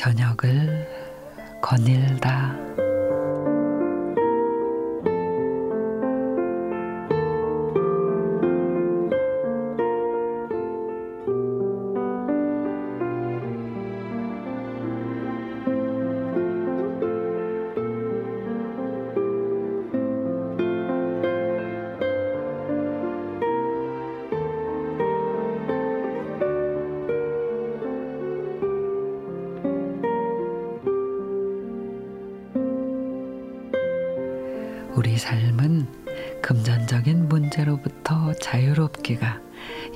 저녁을 거닐다. 우리 삶은 금전적인 문제로부터 자유롭기가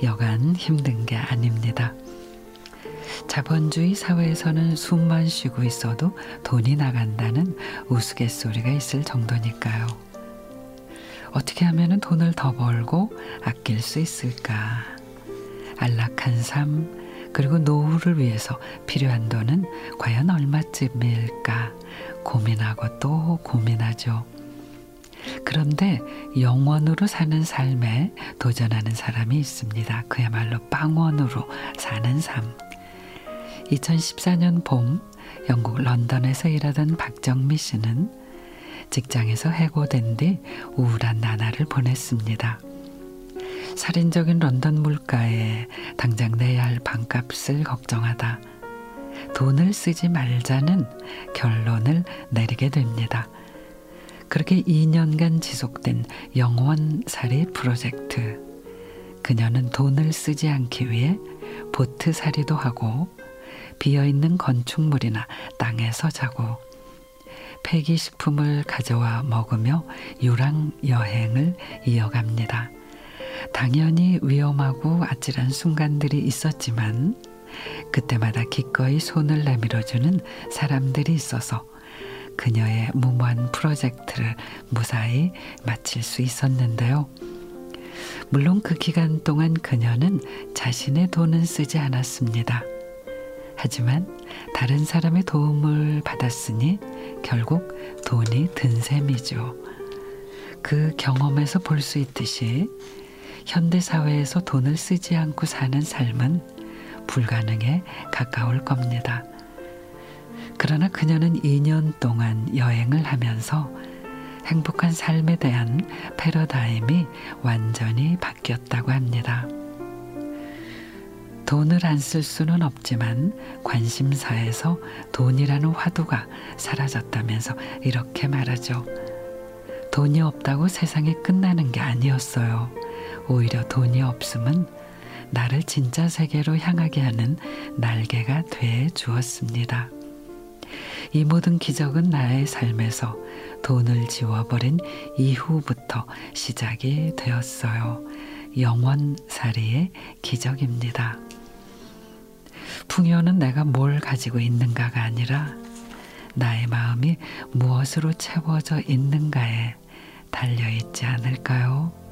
여간 힘든 게 아닙니다. 자본주의 사회에서는 숨만 쉬고 있어도 돈이 나간다는 우스갯소리가 있을 정도니까요. 어떻게 하면 돈을 더 벌고 아낄 수 있을까? 안락한 삶, 그리고 노후를 위해서 필요한 돈은 과연 얼마쯤일까? 고민하고 또 고민하죠. 그런데 영원으로 사는 삶에 도전하는 사람이 있습니다. 그야말로 빵원으로 사는 삶. 2014년 봄 영국 런던에서 일하던 박정미 씨는 직장에서 해고된 뒤 우울한 나날을 보냈습니다. 살인적인 런던 물가에 당장 내야 할 방값을 걱정하다 돈을 쓰지 말자는 결론을 내리게 됩니다. 그렇게 2년간 지속된 영원살이 프로젝트. 그녀는 돈을 쓰지 않기 위해 보트살이도 하고 비어있는 건축물이나 땅에서 자고 폐기식품을 가져와 먹으며 유랑여행을 이어갑니다. 당연히 위험하고 아찔한 순간들이 있었지만 그때마다 기꺼이 손을 내밀어주는 사람들이 있어서 그녀의 무모한 프로젝트를 무사히 마칠 수 있었는데요. 물론 그 기간 동안 그녀는 자신의 돈은 쓰지 않았습니다. 하지만 다른 사람의 도움을 받았으니 결국 돈이 든 셈이죠. 그 경험에서 볼 수 있듯이 현대사회에서 돈을 쓰지 않고 사는 삶은 불가능에 가까울 겁니다. 그러나 그녀는 2년 동안 여행을 하면서 행복한 삶에 대한 패러다임이 완전히 바뀌었다고 합니다. 돈을 안 쓸 수는 없지만 관심사에서 돈이라는 화두가 사라졌다면서 이렇게 말하죠. 돈이 없다고 세상이 끝나는 게 아니었어요. 오히려 돈이 없음은 나를 진짜 세계로 향하게 하는 날개가 돼 주었습니다. 이 모든 기적은 나의 삶에서 돈을 지워버린 이후부터 시작이 되었어요. 영원살이의 기적입니다. 풍요는 내가 뭘 가지고 있는가가 아니라 나의 마음이 무엇으로 채워져 있는가에 달려있지 않을까요?